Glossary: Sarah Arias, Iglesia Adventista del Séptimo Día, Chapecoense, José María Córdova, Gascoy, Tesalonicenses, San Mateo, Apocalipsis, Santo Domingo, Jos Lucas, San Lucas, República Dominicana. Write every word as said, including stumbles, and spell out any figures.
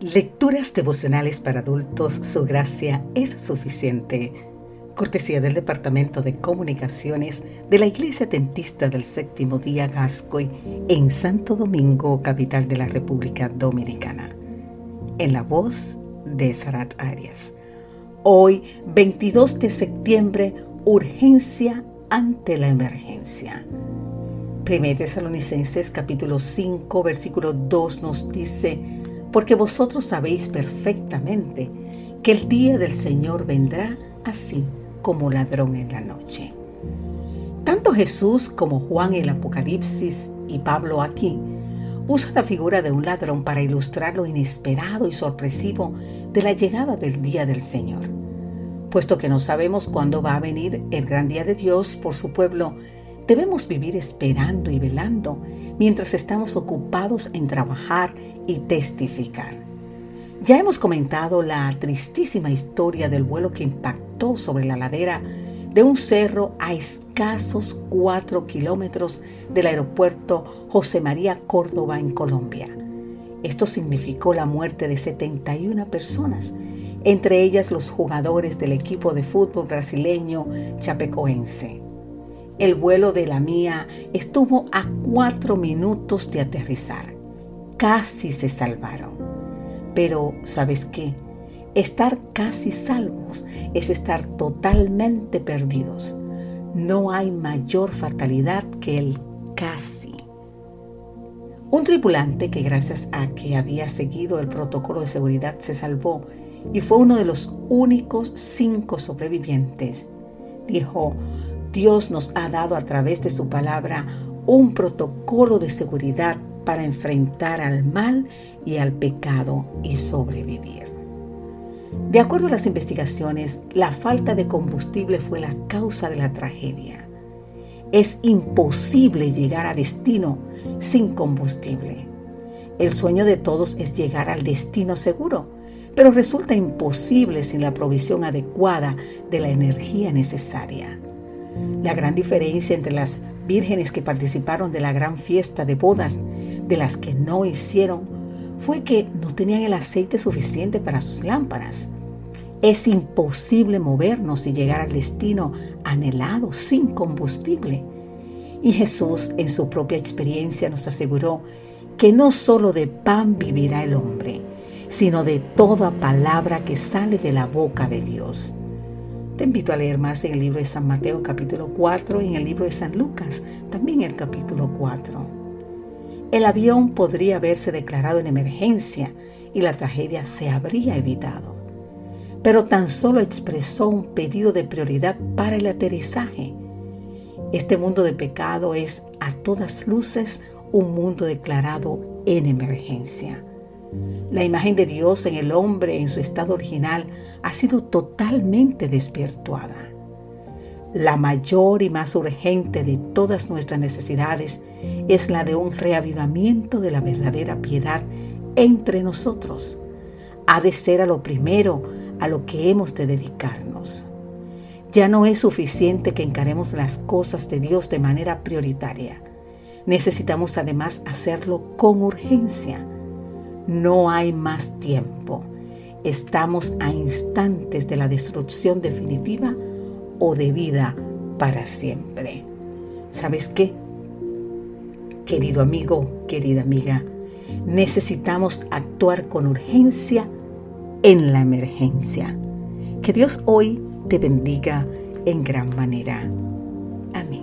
Lecturas devocionales para adultos, su gracia es suficiente. Cortesía del Departamento de Comunicaciones de la Iglesia Adventista del Séptimo Día Gascoy en Santo Domingo, capital de la República Dominicana. En la voz de Sarah Arias. Hoy, veintidós de septiembre, urgencia ante la emergencia. primera Tesalonicenses capítulo cinco, versículo dos nos dice: porque vosotros sabéis perfectamente que el día del Señor vendrá así como ladrón en la noche. Tanto Jesús como Juan en el Apocalipsis y Pablo aquí usa la figura de un ladrón para ilustrar lo inesperado y sorpresivo de la llegada del día del Señor. Puesto que no sabemos cuándo va a venir el gran día de Dios por su pueblo, debemos vivir esperando y velando mientras estamos ocupados en trabajar y testificar. Ya hemos comentado la tristísima historia del vuelo que impactó sobre la ladera de un cerro a escasos cuatro kilómetros del aeropuerto José María Córdova en Colombia. Esto significó la muerte de setenta y una personas, entre ellas los jugadores del equipo de fútbol brasileño Chapecoense. El vuelo de la mía estuvo a cuatro minutos de aterrizar. Casi se salvaron. Pero, ¿sabes qué? Estar casi salvos es estar totalmente perdidos. No hay mayor fatalidad que el casi. Un tripulante que, gracias a que había seguido el protocolo de seguridad, se salvó y fue uno de los únicos cinco sobrevivientes, dijo: Dios nos ha dado a través de su palabra un protocolo de seguridad para enfrentar al mal y al pecado y sobrevivir. De acuerdo a las investigaciones, la falta de combustible fue la causa de la tragedia. Es imposible llegar a destino sin combustible. El sueño de todos es llegar al destino seguro, pero resulta imposible sin la provisión adecuada de la energía necesaria. La gran diferencia entre las vírgenes que participaron de la gran fiesta de bodas de las que no hicieron fue que no tenían el aceite suficiente para sus lámparas. Es imposible movernos y llegar al destino anhelado sin combustible. Y Jesús, en su propia experiencia, nos aseguró que no solo de pan vivirá el hombre, sino de toda palabra que sale de la boca de Dios. Te invito a leer más en el libro de San Mateo capítulo cuatro y en el libro de San Lucas, también el capítulo cuatro. El avión podría haberse declarado en emergencia y la tragedia se habría evitado. Pero tan solo expresó un pedido de prioridad para el aterrizaje. Este mundo de pecado es a todas luces un mundo declarado en emergencia. La imagen de Dios en el hombre en su estado original ha sido totalmente desvirtuada. La mayor y más urgente de todas nuestras necesidades es la de un reavivamiento de la verdadera piedad entre nosotros. Ha de ser a lo primero a lo que hemos de dedicarnos. Ya no es suficiente que encaremos las cosas de Dios de manera prioritaria. Necesitamos además hacerlo con urgencia. No hay más tiempo. Estamos a instantes de la destrucción definitiva o de vida para siempre. ¿Sabes qué? Querido amigo, querida amiga, necesitamos actuar con urgencia en la emergencia. Que Dios hoy te bendiga en gran manera. Amén.